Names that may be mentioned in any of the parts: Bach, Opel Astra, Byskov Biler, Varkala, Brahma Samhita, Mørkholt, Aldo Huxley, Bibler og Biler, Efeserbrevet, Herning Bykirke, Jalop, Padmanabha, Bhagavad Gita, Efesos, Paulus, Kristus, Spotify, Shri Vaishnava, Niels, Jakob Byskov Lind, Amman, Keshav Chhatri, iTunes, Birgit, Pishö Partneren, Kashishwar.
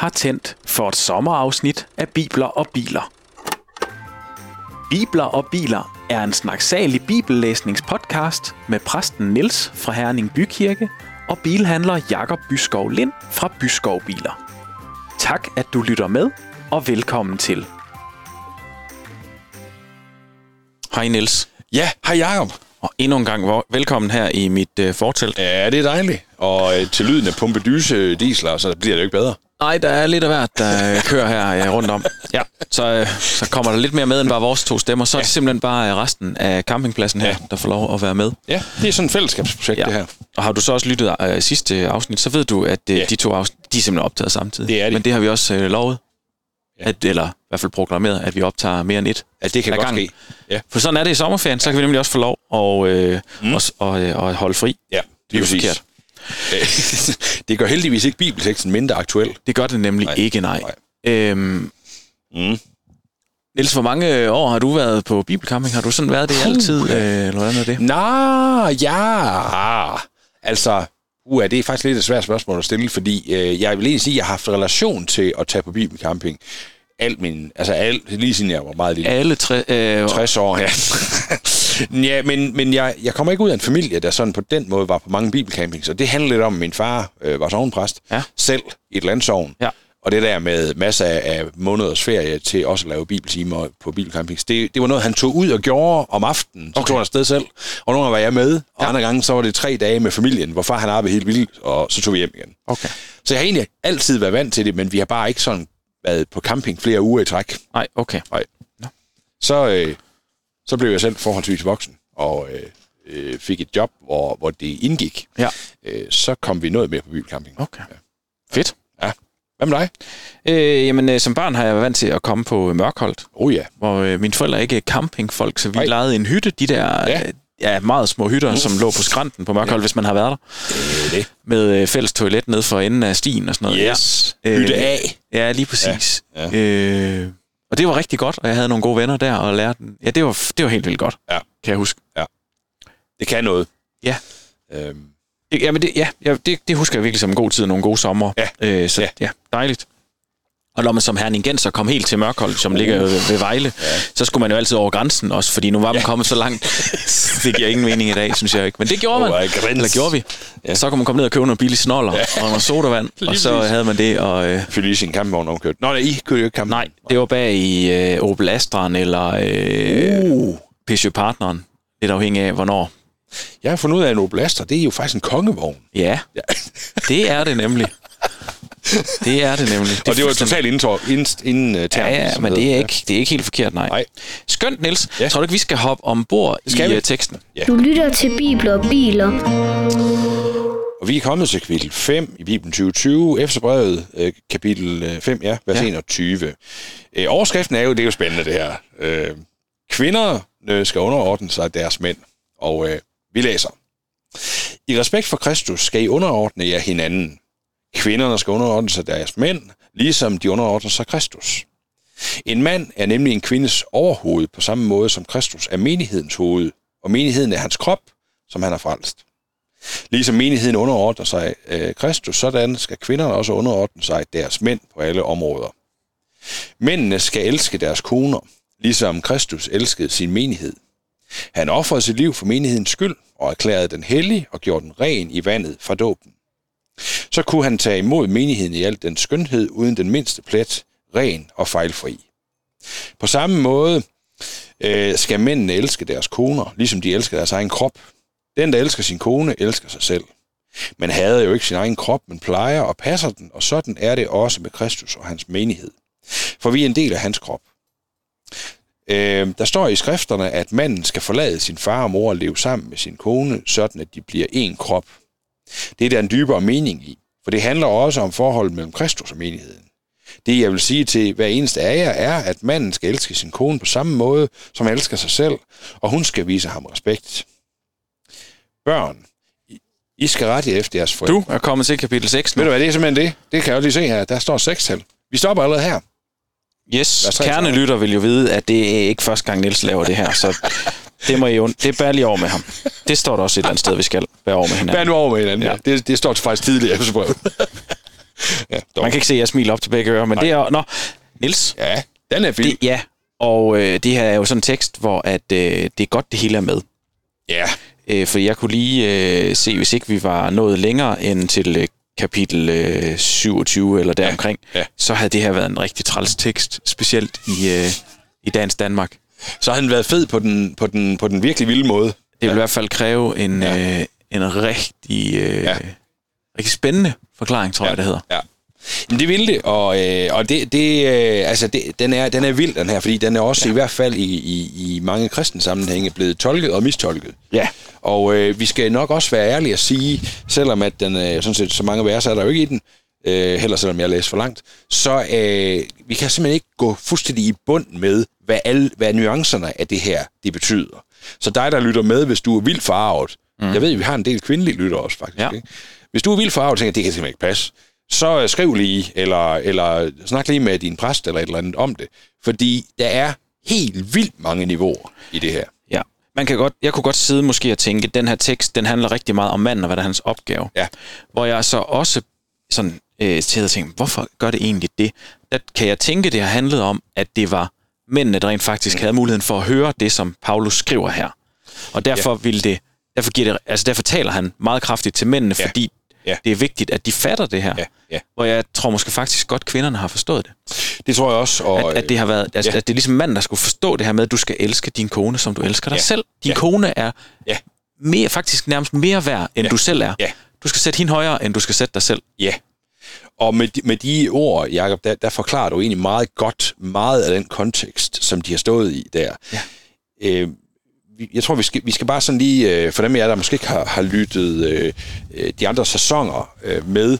har tændt for et sommerafsnit af Bibler og Biler. Bibler og Biler er en snaksalig bibellæsningspodcast med præsten Niels fra Herning Bykirke og bilhandler Jakob Byskov Lind fra Byskov Biler. Tak, at du lytter med, og velkommen til. Hej Niels. Ja, hej Jakob. Og endnu en gang velkommen her i mit fortelt. Ja, det er dejligt. Og til lyden af pumpedyse diesler, så bliver det jo ikke bedre. Nej, der er lidt af hvert, der kører her rundt om. Ja, så kommer der lidt mere med end bare vores to stemmer. Så er det simpelthen bare resten af campingpladsen her, der får lov at være med. Ja, det er sådan et fællesskabsprojekt, det her. Og har du så også lyttet sidste afsnit, så ved du, at de to afsnit, de er simpelthen optaget samtidig. Det er de. Men det har vi også lovet. Eller i hvert fald proklameret, at vi optager mere end et. Altså det kan godt ske. Ja. For sådan er det i sommerferien, så kan vi nemlig også få lov at holde fri. Ja, det er jo forkert. Det gør heldigvis ikke bibelteksten mindre aktuel. Det gør det nemlig nej. Niels, hvor mange år har du været på bibelcamping? Har du sådan været det altid? Eller hvordan er det? Det er faktisk lidt et svært spørgsmål at stille, fordi jeg vil egentlig sige, at jeg har haft relation til at tage på bibelcamping lige siden jeg var meget lille. Alle 60 år, ja. Ja, men jeg kommer ikke ud af en familie, der sådan på den måde var på mange bibelcampings, og det handlede lidt om, at min far var sognepræst, selv i et landsogn, og det der med masser af måneders ferie til også at lave bibeltimer på bibelcampings, det var noget, han tog ud og gjorde om aftenen, så tog han afsted selv, og nogle gange var jeg med, og andre gange så var det 3 dage med familien, hvor far han arbejdede helt vildt, og så tog vi hjem igen. Okay. Så jeg har egentlig altid været vant til det, men vi har bare ikke sådan været på camping flere uger i træk. Nej, okay. Nej. No. Så blev jeg selv forholdsvis voksen, og fik et job, hvor det indgik. Ja. Så kom vi noget mere på bibelcamping. Okay. Ja. Fedt. Ja. Hvad med dig? Som barn har jeg været vant til at komme på Mørkholt. Oh ja. Hvor mine forældre er ikke campingfolk, så vi lejede en hytte, de der meget små hytter, som lå på skrænten på Mørkholt, hvis man har været der. Det. Med fælles toilet nede for enden af stien og sådan noget. Yes. Hytte A. Ja, lige præcis. Ja. Og det var rigtig godt, og jeg havde nogle gode venner der og lærte den. Ja, det var helt vildt godt, kan jeg huske. Ja. Det kan noget. Ja. Det husker jeg virkelig som en god tid og nogle gode sommer. Ja. Dejligt. Og når man som herningenser kom helt til Mørkholt, som ligger ved Vejle, så skulle man jo altid over grænsen også, fordi nu var man kommet så langt. Det giver ingen mening i dag, synes jeg ikke. Men det gjorde man. Eller gjorde vi. Ja. Så kunne man komme ned og købe nogle billige snoller og noget sodavand, og så havde man det. Fylde i sin kampvogn omkørt. Nå, I kørte jo ikke kampvogn. Nej, det var bag i Opel Astraen eller Pishö Partneren. Lidt afhængig af, hvornår. Jeg har fundet ud af, at en Opel Astra, det er jo faktisk en kongevogn. Ja. Det er det nemlig. Det er det nemlig. Og det var totalt indtærning. Ja, men det er ikke helt forkert, nej. Skønt, Niels. Ja. Tror du ikke, vi skal hoppe ombord i teksten? Ja. Du lytter til Bibler og Biler. Og vi er kommet til kapitel 5 i Bibelen 2020, Efeserbrevet kapitel 5, vers 21. Overskriften er jo, det er jo spændende det her. Kvinder skal underordne sig deres mænd. Og vi læser. I respekt for Kristus skal I underordne jer hinanden. Kvinderne skal underordne sig deres mænd, ligesom de underordner sig Kristus. En mand er nemlig en kvindes overhoved på samme måde som Kristus er menighedens hoved, og menigheden er hans krop, som han har frelst. Ligesom menigheden underordner sig Kristus, sådan skal kvinderne også underordne sig deres mænd på alle områder. Mændene skal elske deres koner, ligesom Kristus elskede sin menighed. Han ofrede sit liv for menighedens skyld og erklærede den hellig og gjorde den ren i vandet fra dåben. Så kunne han tage imod menigheden i al den skønhed, uden den mindste plet, ren og fejlfri. På samme måde skal mændene elske deres koner, ligesom de elsker deres egen krop. Den, der elsker sin kone, elsker sig selv. Man hader jo ikke sin egen krop, men plejer og passer den, og sådan er det også med Kristus og hans menighed. For vi er en del af hans krop. Der står i skrifterne, at manden skal forlade sin far og mor og leve sammen med sin kone, sådan at de bliver én krop. Det er der en dybere mening i, for det handler også om forholdet mellem Kristus og menigheden. Det, jeg vil sige til hver eneste af jer, er, at manden skal elske sin kone på samme måde, som han elsker sig selv, og hun skal vise ham respekt. Børn, I skal rette efter jeres forældre. Du er kommet til kapitel 6 nu. Ved du hvad, det er simpelthen det. Det kan jeg jo lige se her. Der står 6-tal. Vi stopper allerede her. Yes, kernelytter vil jo vide, at det er ikke første gang, Niels laver det her, så... Det bærer lige over med ham. Det står der også et eller andet sted, vi skal bære over med hinanden. Bære nu over med hinanden, ja. Det står faktisk tidligere. Dog. Man kan ikke se, at jeg smiler op til begge ører, men nej. Det er... Nå, Niels. Ja, den er film. Ja, og det her er jo sådan en tekst, hvor at, det er godt, det hele er med. Ja. For jeg kunne lige se, hvis ikke vi var nået længere end til kapitel 27 eller deromkring, ja. Så havde det her været en rigtig træls tekst, specielt i dagens Danmark. Så havde han været fed på den virkelig vilde måde. Det ville i hvert fald kræve en rigtig spændende forklaring, tror jeg, det hedder. Ja. Men det ville det, og den er vild, den her, fordi den er også i hvert fald i mange kristne sammenhænge blevet tolket og mistolket. Ja. Og vi skal nok også være ærlige at sige, selvom at den sådan set så mange vers er der jo ikke i den, heller selvom jeg læser for langt, så vi kan simpelthen ikke gå fuldstændig i bund med, hvad nuancerne af det her, det betyder. Så dig, der lytter med, hvis du er vildt forarvet, jeg ved, vi har en del kvindelige lytter også faktisk, ikke? Hvis du er vildt forarvet og tænker, det kan simpelthen ikke passe, så skriv lige, eller snak lige med din præst, eller et eller andet om det. Fordi der er helt vildt mange niveauer i det her. Ja, jeg kunne godt sidde måske og tænke, at den her tekst, den handler rigtig meget om manden, og hvad der er hans opgave. Ja. Hvor jeg så også sådan til at tænke, hvorfor gør det egentlig det? Der kan jeg tænke, det har handlet om, at det var mændene, der rent faktisk havde muligheden for at høre det, som Paulus skriver her. Og derfor derfor taler han meget kraftigt til mændene, fordi det er vigtigt, at de fatter det her. Ja, ja. Og jeg tror måske faktisk godt, kvinderne har forstået det. Det tror jeg også. Og at det har været, at det er ligesom manden, der skulle forstå det her med, at du skal elske din kone, som du elsker dig selv. Din kone er mere, faktisk nærmest mere værd, end du selv er. Ja. Du skal sætte hende højere, end du skal sætte dig selv. Ja. Og med de ord, Jakob, der forklarer du egentlig meget godt, meget af den kontekst, som de har stået i der. Ja. Jeg tror, vi skal bare sådan lige, for dem af jer, der måske ikke har lyttet de andre sæsoner med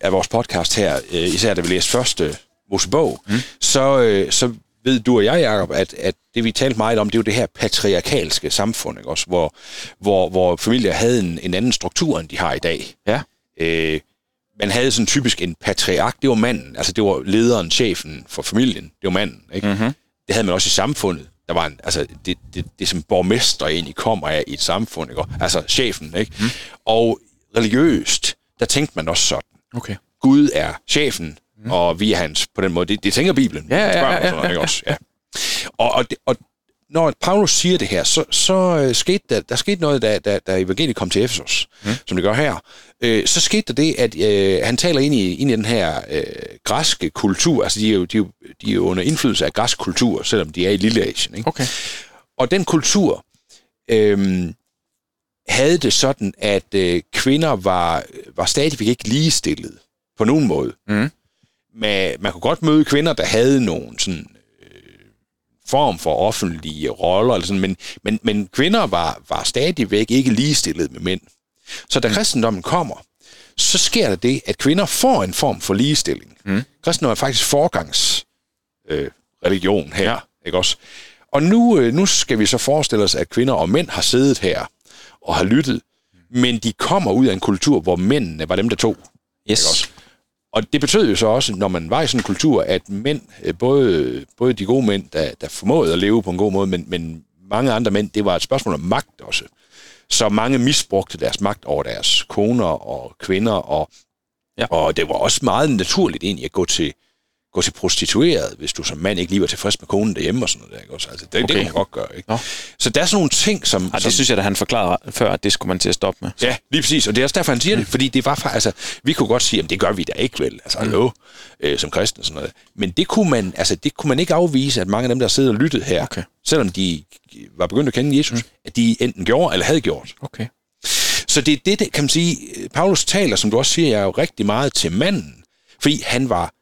af vores podcast her, især da vi læste første Mosebog, så ved du og jeg, Jacob, at det, vi talte meget om, det er jo det her patriarkalske samfund, ikke også? Hvor familier havde en anden struktur, end de har i dag. Ja. Man havde sådan typisk en patriark, det var manden, altså det var lederen, chefen for familien, det var manden, ikke? Mm-hmm. Det havde man også i samfundet. Der var det som borgmester egentlig kommer af i et samfund, ikke? Altså chefen, ikke? Mm. Og religiøst, der tænkte man også sådan. Okay. Gud er chefen, og vi er hans på den måde. Det tænker Bibelen. Ja. Og når Paulus siger det her, så skete der skete noget, da evangeliet kom til Efesos, som det gør her. Så skete der det, at han taler ind i den her græske kultur. Altså, de er under indflydelse af græsk kultur, selvom de er i Lilleasien. Ikke? Okay. Og den kultur havde det sådan, at kvinder var stadigvæk ikke ligestillet på nogen måde. Mm. Men man kunne godt møde kvinder, der havde nogen sådan form for offentlige roller, eller sådan, men kvinder var stadigvæk ikke ligestillet med mænd. Så da kristendommen kommer, så sker der det, at kvinder får en form for ligestilling. Mm. Kristendommen er faktisk forgangsreligion her, ikke også? Og nu skal vi så forestille os, at kvinder og mænd har siddet her og har lyttet, men de kommer ud af en kultur, hvor mændene var dem, der tog. Yes. Ikke også? Og det betød jo så også, når man var i sådan en kultur, at mænd, både de gode mænd, der formåede at leve på en god måde, men mange andre mænd, det var et spørgsmål om magt også. Så mange misbrugte deres magt over deres koner og kvinder, og det var også meget naturligt egentlig at gå til prostitueret, hvis du som mand ikke lige var tilfreds med konen derhjemme og sådan noget. Ikke? Altså, det kan man godt gøre. Ikke? Ja. Så der er sådan nogle ting, som... Ja, det synes jeg, at han forklarede før, at det skulle man til at stoppe med. Ja, lige præcis. Og det er også derfor, han siger det. Fordi det var faktisk... Altså, vi kunne godt sige, at det gør vi da ikke vel. Altså, hallo, som kristne og sådan noget. Men det kunne man, altså, det kunne man ikke afvise, at mange af dem, der sidder og lyttede her, selvom de var begyndt at kende Jesus, at de enten gjorde eller havde gjort. Okay. Så det er det, kan man sige... Paulus taler, som du også siger, jo rigtig meget til manden, fordi han var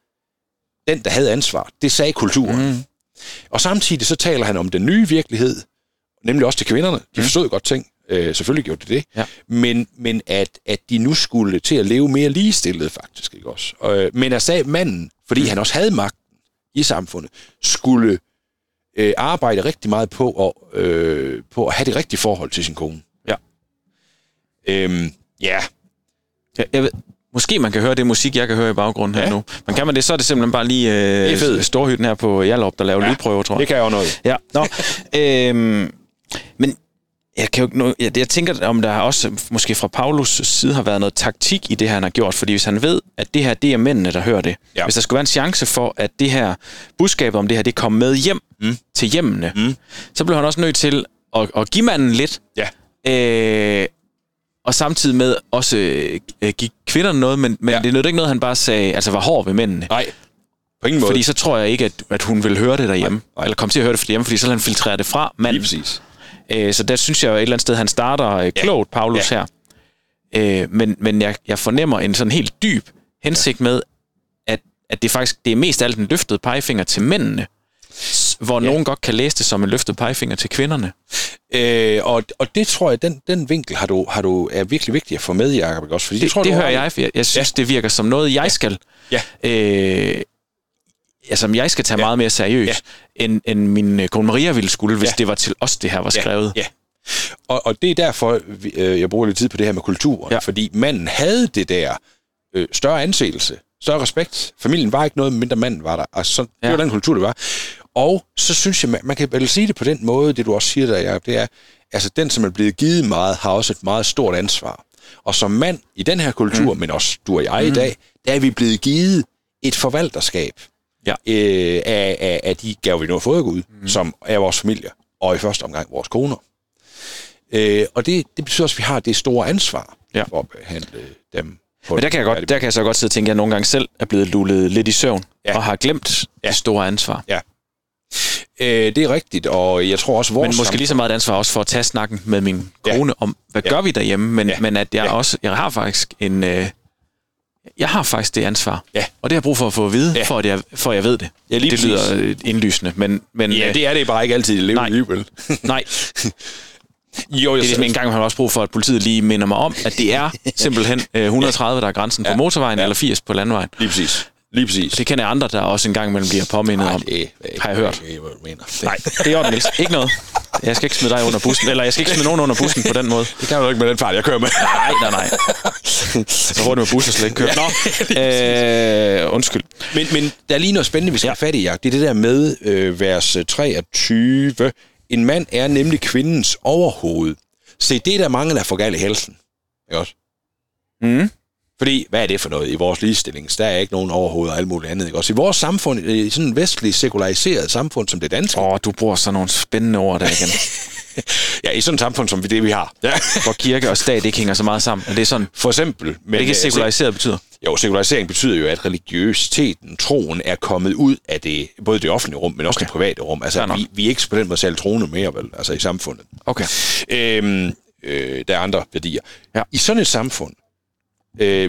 den, der havde ansvar, det sagde kulturen. Mm. Og samtidig så taler han om den nye virkelighed, nemlig også til kvinderne. De forstod godt ting. Selvfølgelig gjorde de det. Ja. Men at de nu skulle til at leve mere ligestillet, faktisk. Ikke også? Men at sagde manden, fordi han også havde magten i samfundet, skulle arbejde rigtig meget på at have det rigtige forhold til sin kone. Ja. Jeg ved... Måske man kan høre det musik, jeg kan høre i baggrunden her nu. Men kan man det, så er det simpelthen bare lige storhytten her på Jalop, der laver lydprøver, tror jeg. Det kan jeg jo noget. Ja, nå. Men Jeg tænker, om der også måske fra Paulus' side har været noget taktik i det, han har gjort. Fordi hvis han ved, at det her, det er mændene, der hører det. Ja. Hvis der skulle være en chance for, at det her budskabet om det her, det kom med hjem til hjemmene, så blev han også nødt til at give manden lidt. Ja. Og samtidig med også give kvinderne noget, men det nødte ikke noget, han bare sagde, altså var hård ved mændene. Nej. På ingen måde. Fordi så tror jeg ikke, at hun vil høre det derhjemme. Nej. Eller komme til at høre det derhjemme, fordi så vil han filtrere det fra manden. Lige præcis. Så der synes jeg jo et eller andet sted, han starter klogt, Paulus her. Men jeg fornemmer en sådan helt dyb hensigt med, at det faktisk det er mest alt en løftet pegefinger til mændene, hvor nogen godt kan læse det som en løftet pegefinger til kvinderne. Og det tror jeg, den vinkel har du er virkelig vigtig at få med, Jacob, også. Fordi jeg synes, det virker som noget, jeg skal... Ja. Som jeg skal tage meget mere seriøst, end min kone Maria ville skulle, hvis det var til os, det her var skrevet. Ja. Og det er derfor, jeg bruger lidt tid på det her med kulturen, fordi manden havde det der større anseelse, større respekt. Familien var ikke noget, mindre manden var der. Altså, det var den kultur, det var. Og så synes jeg, man kan vel sige det på den måde, det du også siger der, Jacob, det er, altså den, som er blevet givet meget, har også et meget stort ansvar. Og som mand i den her kultur, men også du og jeg i dag, der er vi blevet givet et forvalterskab. Ja. Af de gav vi nu fået ud, som er vores familie, og i første omgang vores koner. Og det betyder også, at vi har det store ansvar for at behandle dem. Men der kan jeg så godt sidde og tænke, at jeg nogle gange selv er blevet lullet lidt i søvn, og har glemt det store ansvar. Ja. Det er rigtigt, og jeg tror også, vores... Men måske lige så meget ansvar også for at tage snakken med min kone om, hvad gør vi derhjemme, men at jeg også... Jeg har faktisk en... Jeg har faktisk det ansvar, og det har jeg brug for at få at vide, for at jeg ved det. Ja, det lyder indlysende, men det er det bare ikke altid i livet. Nej. Jo, det er ligesom en gang, man har også brug for, at politiet lige minder mig om, at det er simpelthen 130, der er grænsen på motorvejen, eller 80 på landvejen. Lige præcis. Det kender andre, der også en gang imellem bliver påmindet om, har jeg hørt. Nej, det er ordentligt. Ikke noget. Jeg skal ikke smide dig under bussen, eller jeg skal ikke smide nogen under bussen på den måde. Det kan du ikke med den fart, jeg kører med. Nej. Så hurtigt med bussen slet ikke kører. Ja. Undskyld. Men der er lige noget spændende, vi skal have fat i, Jacob. Det er det der med vers 23. En mand er nemlig kvindens overhoved. Se, det er der mange, der får galt i halsen. Ikke også? Fordi, hvad er det for noget i vores ligestilling? Der er ikke nogen overhoved og alt muligt andet. Ikke? Også i vores samfund, i sådan et vestligt, sekulariseret samfund som det danske. Du bruger sådan nogle spændende ord der igen. I sådan et samfund som det, vi har. Hvor kirke og stat ikke hænger så meget sammen. Det er sådan, for eksempel... Men det kan sekulariseret betyder? Jo, sekularisering betyder jo, at religiøsiteten, troen, er kommet ud af det, både det offentlige rum, men også det private rum. Altså, vi er ikke på den måde særlig troende mere, vel? Altså i samfundet. Okay. Der er andre værdier. Ja. I sådan et samfund,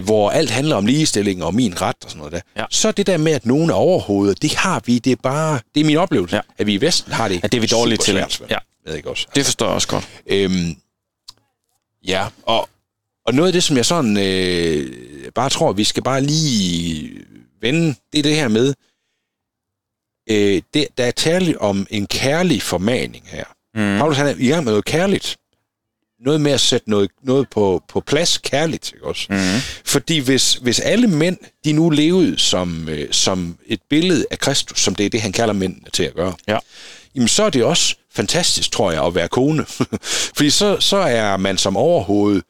hvor alt handler om ligestilling og min ret og sådan noget der. Ja. Så det der med, at nogen er overhovedet, det har vi, det er bare... Det er min oplevelse, at vi i Vesten har det. At det er vi dårligt til. Ja. Ved ikke også. Altså, det forstår jeg også godt. Og noget af det, som jeg sådan bare tror, vi skal bare lige vende, det er det her med, der er tale om en kærlig formaning her. Paulus, han er i gang med noget kærligt. Noget med at sætte noget på plads kærligt, ikke også? Fordi hvis alle mænd, de nu levede som et billede af Kristus, som det er det, han kalder mændene til at gøre, jamen så er det også fantastisk, tror jeg, at være kone. Fordi så er man som overhoved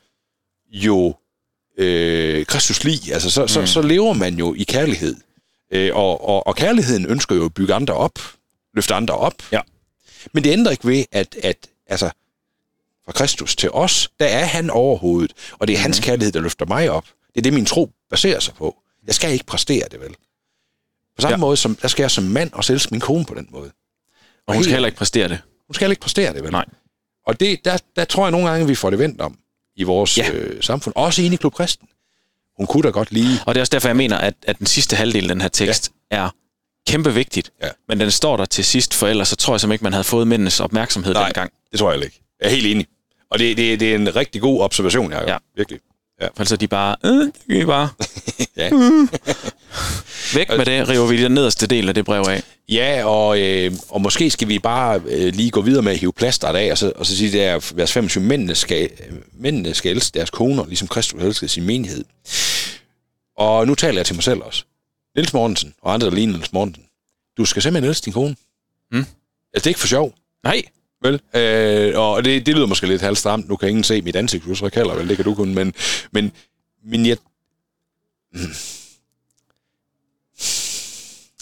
jo Kristus lig. Altså, så lever man jo i kærlighed. Og kærligheden ønsker jo at bygge andre op, løfte andre op. Ja. Men det ændrer ikke ved, at altså, fra Kristus til os, der er han overhovedet. Og det er hans kærlighed, der løfter mig op. Det er det, min tro baserer sig på. Jeg skal ikke præstere det, vel? På samme måde, der skal jeg som mand også elske min kone på den måde. Og hun skal heller ikke præstere det. Hun skal heller ikke præstere det, vel? Nej. Og det, der tror jeg nogle gange, vi får det vendt om i vores samfund. Også inde i Klub Kristen. Hun kunne da godt lide... Og det er også derfor, jeg mener, at den sidste halvdel af den her tekst er kæmpe vigtigt. Ja. Men den står der til sidst, for ellers så tror jeg som ikke, man havde fået mændenes opmærksomhed dengang. Det tror jeg ikke. Jeg er helt enig. Og det er en rigtig god observation, Jacob. Ja. Virkelig. Ja. Altså, de bare... Væk med det, river vi den nederste del af det brev af. Ja, og måske skal vi bare lige gå videre med at hive plasteret af, og så sige, det er vers 25, mændene skal elske deres koner, ligesom Kristus elskede sin menighed. Og nu taler jeg til mig selv også. Niels Mortensen, og andre der ligner Niels Mortensen. Du skal simpelthen elske din kone. Altså, det er ikke for sjov. Nej. Vel? Og det lyder måske lidt halvstramt. Nu kan ingen se mit ansigt, hvis jeg kalder, vel? Det kan du kun, men jeg...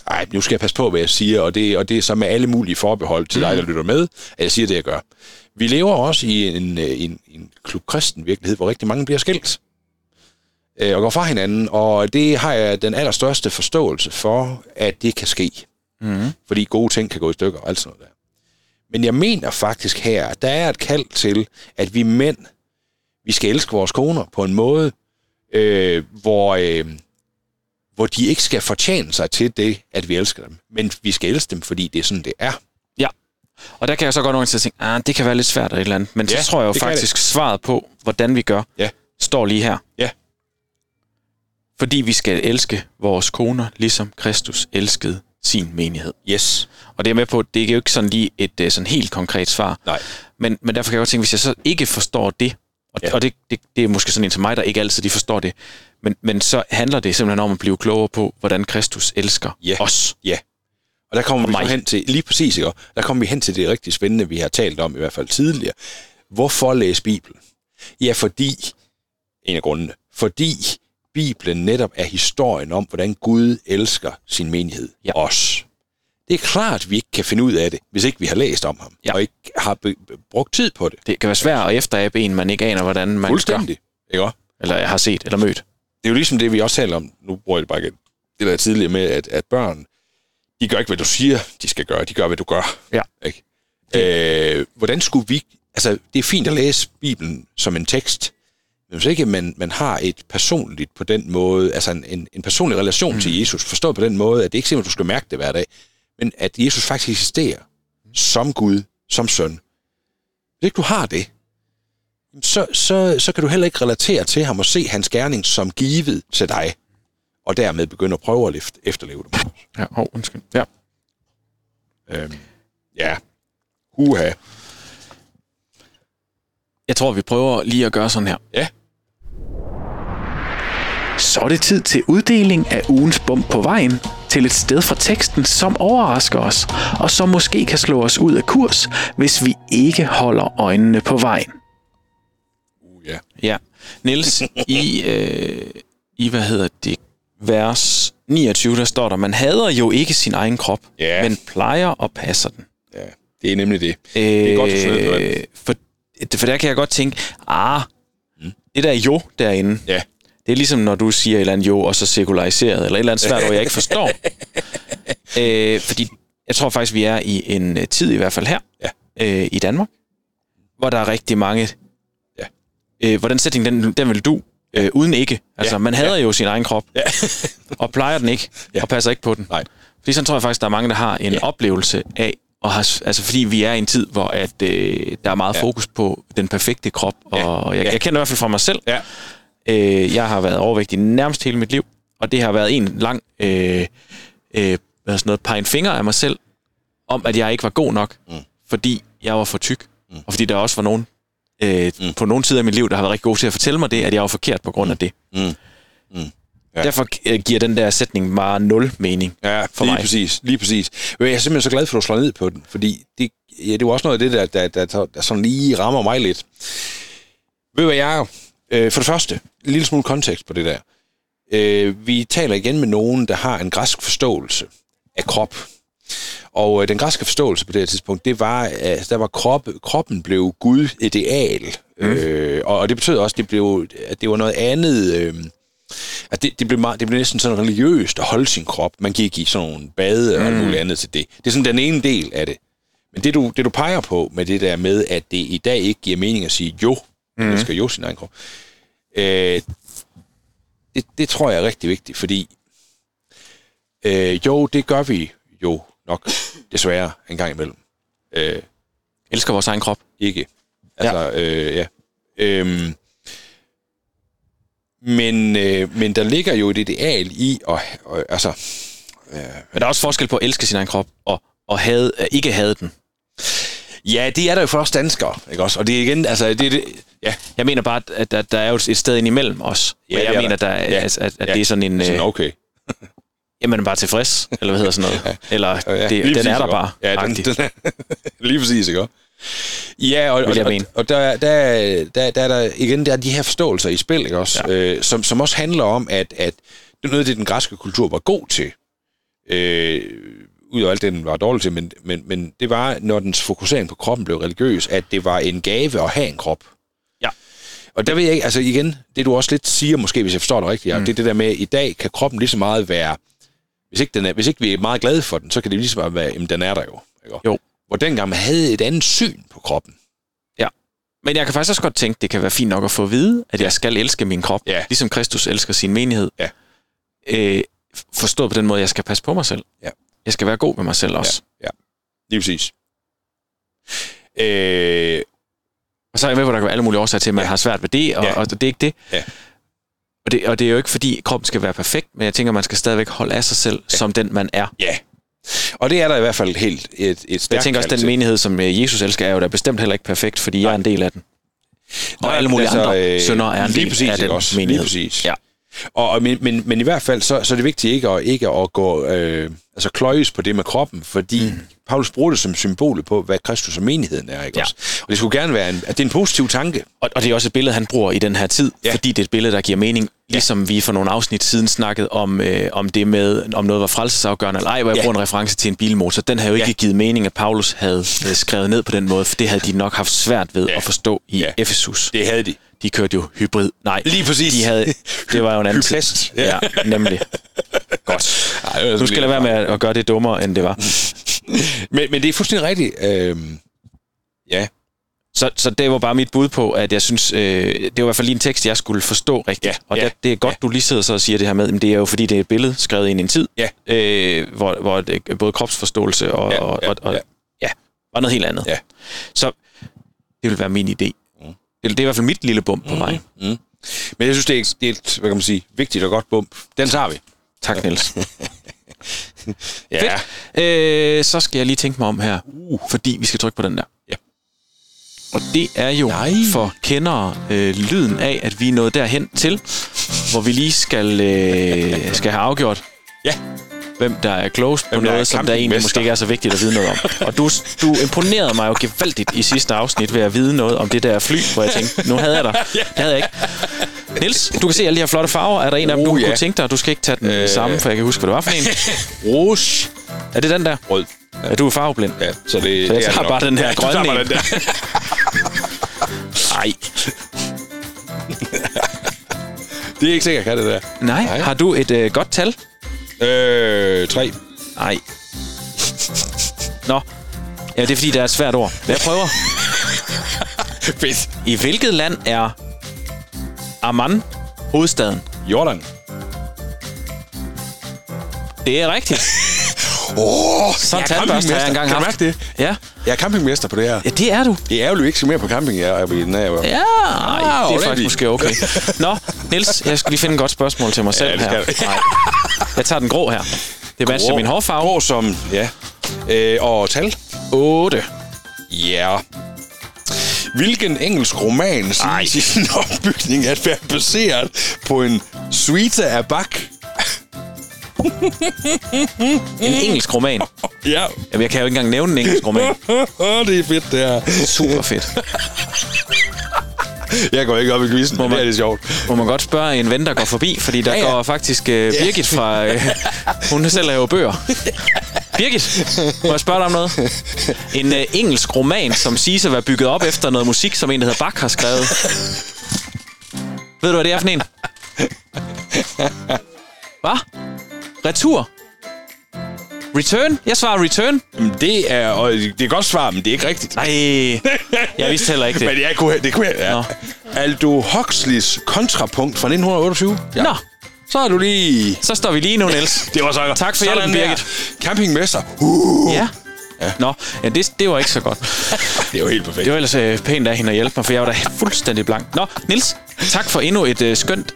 Ej, nu skal jeg passe på, hvad jeg siger, og det er så med alle mulige forbehold til dig, der lytter med, at jeg siger det, jeg gør. Vi lever også i en klubkristen virkelighed, hvor rigtig mange bliver skilt og går fra hinanden, og det har jeg den allerstørste forståelse for, at det kan ske. Mm. Fordi gode ting kan gå i stykker og alt sådan noget der. Men jeg mener faktisk her, at der er et kald til, at vi mænd, vi skal elske vores koner på en måde, hvor de ikke skal fortjene sig til det, at vi elsker dem. Men vi skal elske dem, fordi det er sådan, det er. Ja, og der kan jeg så godt nogen til at tænke, det kan være lidt svært eller et eller andet. Men ja, så tror jeg jo faktisk, svaret på, hvordan vi gør, står lige her. Ja. Fordi vi skal elske vores koner, ligesom Kristus elskede sin menighed. Yes. Og det er med på, det er jo ikke sådan lige et sådan helt konkret svar. Nej. Men derfor kan jeg godt tænke, hvis jeg så ikke forstår det, og det er måske sådan en til mig, der ikke altid de forstår det, men så handler det simpelthen om at blive klogere på, hvordan Kristus elsker os. Ja. Og der kommer vi hen til, lige præcis, ikke? Der kommer vi hen til det rigtig spændende, vi har talt om i hvert fald tidligere. Hvorfor læse Bibelen? Ja, fordi, en af grundene, fordi Bibelen netop er historien om, hvordan Gud elsker sin menighed, os. Det er klart, at vi ikke kan finde ud af det, hvis ikke vi har læst om ham, og ikke har brugt tid på det. Det kan være svært at efterabe en, man ikke aner, hvordan man fuldstændig gør. Ikke også? Eller har set, eller mødt. Det er jo ligesom det, vi også taler om, nu bruger jeg det bare igen, det der tidligere med, at børn, de gør ikke, hvad du siger, de skal gøre, de gør, hvad du gør. Ja. Ikke? Hvordan skulle vi... Altså, det er fint at læse Bibelen som en tekst, men hvis ikke man har et personligt på den måde, altså en personlig relation til Jesus, forstået på den måde, at det ikke simpelthen, du skal mærke det hver dag, men at Jesus faktisk eksisterer som Gud, som søn. Hvis ikke du har det, så kan du heller ikke relatere til ham og se hans gerning som givet til dig, og dermed begynde at prøve at efterleve dem. Ja, undskyld. Ja. Ja. Uha. Jeg tror, vi prøver lige at gøre sådan her. Ja. Så er det tid til uddeling af ugens bump på vejen, til et sted fra teksten, som overrasker os, og som måske kan slå os ud af kurs, hvis vi ikke holder øjnene på vejen. Ja. Niels, i hvad hedder det, vers 29, der står der, man hader jo ikke sin egen krop, men plejer og passer den. Ja, det er nemlig det. Det er godt forsøgt. For der kan jeg godt tænke, det der jo derinde, det er ligesom, når du siger et eller andet jo, og så sekulariseret, eller et eller andet svært, hvor jeg ikke forstår. Fordi jeg tror faktisk, vi er i en tid, i hvert fald her, i Danmark, hvor der er rigtig mange... Hvor den sætning, den vil du, uden ikke. Altså, man hader jo sin egen krop, og plejer den ikke, og passer ikke på den. Nej. Fordi sådan tror jeg faktisk, der er mange, der har en oplevelse af, og har, altså fordi vi er i en tid, hvor at, der er meget fokus på den perfekte krop, og jeg kender i hvert fald fra mig selv. Ja. Jeg har været overvægtig nærmest hele mit liv, og det har været en lang pege fingre af mig selv, om at jeg ikke var god nok, fordi jeg var for tyk, og fordi der også var nogen, på nogle tider af mit liv, der har været rigtig god til at fortælle mig det, at jeg var forkert på grund af det. Derfor giver den der sætning bare nul mening for mig. Lige præcis. Jeg er simpelthen så glad for, at du slår ned på den, fordi det er også noget af det, der sådan lige rammer mig lidt. Ved du hvad, Jacob? For det første, en lille smule kontekst på det der. Vi taler igen med nogen, der har en græsk forståelse af krop. Og den græske forståelse på det her tidspunkt, det var, at der var kroppen blev gudideal. Og det betød også, at det var noget andet. At det blev næsten sådan religiøst at holde sin krop. Man gik i sådan nogle bade og noget andet til det. Det er sådan den ene del af det. Men det du peger på med det der med, at det i dag ikke giver mening at sige jo, man skal jo sin egen krop. Det tror jeg er rigtig vigtigt, fordi jo, det gør vi jo nok, desværre, en gang imellem. Elsker vores egen krop? Ikke. Altså, men der ligger jo et ideal i, og altså... Men der er også forskel på at elske sin egen krop, og ikke have den. Ja, det er der jo for os danskere, ikke også? Og det er igen, altså... Det, ja. Jeg mener bare, at der er jo et sted imellem os. Ja, men jeg mener, at det er sådan en... Det er sådan, okay. Jamen, den er bare tilfreds, eller hvad hedder sådan noget. Eller den er der bare. Ja, den er lige præcis, ikke? Ja, og der er der igen der er de her forståelser i spil, ikke også? Ja. Som også handler om, at det er noget, det den græske kultur var god til. Ud af alt det, den var dårlig til, men det var, når dens fokusering på kroppen blev religiøs, at det var en gave at have en krop. Ja. Og der vil jeg ikke, altså igen, det du også lidt siger, måske hvis jeg forstår det rigtigt, det er det der med, at i dag kan kroppen lige så meget være, hvis ikke vi er meget glade for den, så kan det lige så meget være, jamen den er der jo. Ikke? Jo. Hvor dengang man havde et andet syn på kroppen. Ja. Men jeg kan faktisk også godt tænke, det kan være fint nok at få at vide, at jeg skal elske min krop, ligesom Kristus elsker sin menighed. Ja. Forstået på den måde, jeg skal passe på mig selv. Ja. Jeg skal være god med mig selv også. Ja, lige præcis. Og så er jeg med, hvor der kan være alle mulige årsager til, at man har svært ved det, og det er ikke det. Ja. Og det er jo ikke, fordi kroppen skal være perfekt, men jeg tænker, man skal stadigvæk holde af sig selv, som den man er. Ja. Og det er der i hvert fald helt et stærkt. Jeg tænker også, den menighed, som Jesus elsker, er jo da bestemt heller ikke perfekt, fordi jeg er en del af den. Og alle mulige andre syndere er en del af den menighed. Lige præcis. Ja. Men i hvert fald, så er det vigtigt ikke at gå kløjes på det med kroppen, fordi Paulus bruger det som symbol på, hvad Kristus og menigheden er, ikke også? Og det skulle gerne være at det er en positiv tanke. Og det er også et billede, han bruger i den her tid, fordi det er et billede, der giver mening, ligesom vi for nogle afsnit siden snakkede om det med, om noget var frelsesafgørende eller ej, hvor jeg bruger en reference til en bilmotor. Den havde jo ikke givet mening, at Paulus havde skrevet ned på den måde, for det havde de nok haft svært ved at forstå i Efesus. Det havde de. De kørte jo hybrid. Nej, lige præcis. Det var jo en anden tid. Ja, nemlig. Godt. Ej, nu skal jeg være med at gøre det dummere, end det var. men det er fuldstændig rigtigt. Så det var bare mit bud på, at jeg synes, det var i hvert fald lige en tekst, jeg skulle forstå rigtigt. Ja. Og det er godt, du lige sidder så og siger det her med, men det er jo fordi, det er et billede skrevet ind i en tid, hvor det, både kropsforståelse og var noget helt andet. Ja. Så det ville være min idé. Det er i hvert fald mit lille bump på mig. Mm. Men jeg synes, det er et, hvad kan man sige, vigtigt og godt bump. Den tager vi. Tak, Niels. Så skal jeg lige tænke mig om her, fordi vi skal trykke på den der. Ja. Og det er jo for kendere lyden af, at vi er nået derhen til, hvor vi lige skal have afgjort, hvem der er klogest på noget, som der egentlig måske ikke er så vigtigt at vide noget om. Og du imponerede mig jo gevaldigt i sidste afsnit ved at vide noget om det der fly, hvor jeg tænkte, nu havde jeg dig. Det havde jeg ikke. Niels, du kan se alle de her flotte farver. Er der en af dem, du kunne tænke dig? Du skal ikke tage den samme, for jeg kan huske, hvad det var for en. Rouge. Er det den der? Rød. Ja, du er farveblind. Ja, så jeg tager bare den her grønne en. Nej. Det er ikke sikkert, kan det der. Nej. Har du et godt tal? 3. Nej. Nå. Ja, det er fordi, der er et svært ord. Jeg prøver. I hvilket land er Amman hovedstaden? Jordan. Det er rigtigt. Sådan tandbørste har jeg engang haft. Kan du mærke det? Ja. Jeg er campingmester på det her. Ja, det er du. Det er jo ikke så mere på camping, jeg er i den her. Ja, nej, det er faktisk måske okay. Nå, Niels, jeg skal lige finde et godt spørgsmål til mig selv her. Nej. Jeg tager den grå her. Det matcher min hårfarve. Grå som, og tal? 8. Ja. Hvilken engelsk roman siges i sin opbygning at være baseret på en suite af Bach? En engelsk roman? Ja. Jamen, jeg kan jo ikke engang nævne en engelsk roman. Det er fedt, det her. Super fedt. Jeg går ikke op i quizzen, men det er sjovt. Må man godt spørge en ven, der går forbi, fordi der går faktisk Birgit fra... hun selv laver bøger. Birgit, må jeg spørge dig om noget? En engelsk roman, som siges at være bygget op efter noget musik, som en, der hedder Bach, har skrevet. Ved du, hvad det er for en? Hvad? Retur? Return? Jeg svarer return. Jamen, det er godt svar, men det er ikke rigtigt. Nej, jeg vidste heller ikke det. Men det kunne jeg. Aldo Huxleys kontrapunkt fra 1928. Ja. Nå, så er du lige... Så står vi lige nu, Niels. Det var så godt. Tak for hjælpen, Birgit. Campingmester. Ja. Nå, ja, det var ikke så godt. Det var helt perfekt. Det var ellers pænt af hende at hjælpe mig, for jeg var da fuldstændig blank. Nå, Niels, tak for endnu et skønt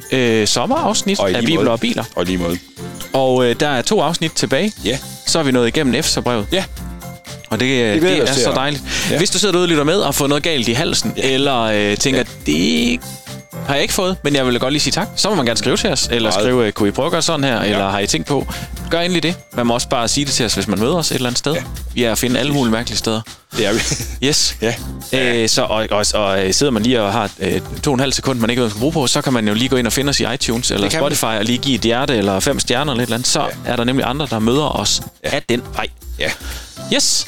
sommerafsnit af Bibler og Biler. Og lige måde. Og der er 2 afsnit tilbage. Ja. Så er vi nået igennem Efeserbrevet. Ja. Og det er så dejligt. Ja. Hvis du sidder derude og lytter med og får noget galt i halsen, eller tænker, det har jeg ikke fået, men jeg vil godt lige sige tak. Så må man gerne skrive til os, eller skrive, kunne I prøve at gøre sådan her, eller har I tænkt på? Gør endelig det. Man må også bare sige det til os, hvis man møder os et eller andet sted. Vi er at finde alle mulige mærkelige steder. Det er vi. Yes. Ja. Så sidder man lige og har 2,5 sekunder, man ikke ved, man skal bruge på, så kan man jo lige gå ind og finde os i iTunes eller Spotify og lige give et hjerte eller 5 stjerner eller et eller andet. Så er der nemlig andre, der møder os af den vej. Ja. Yes.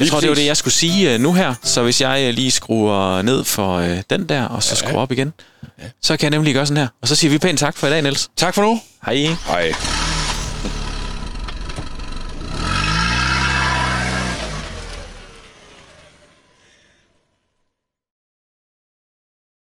Jeg tror, det var det, jeg skulle sige nu her. Så hvis jeg lige skruer ned for den der, og så skruer op igen, så kan jeg nemlig gøre sådan her. Og så siger vi pænt tak for i dag, Niels. Tak for nu. Hej. Hej.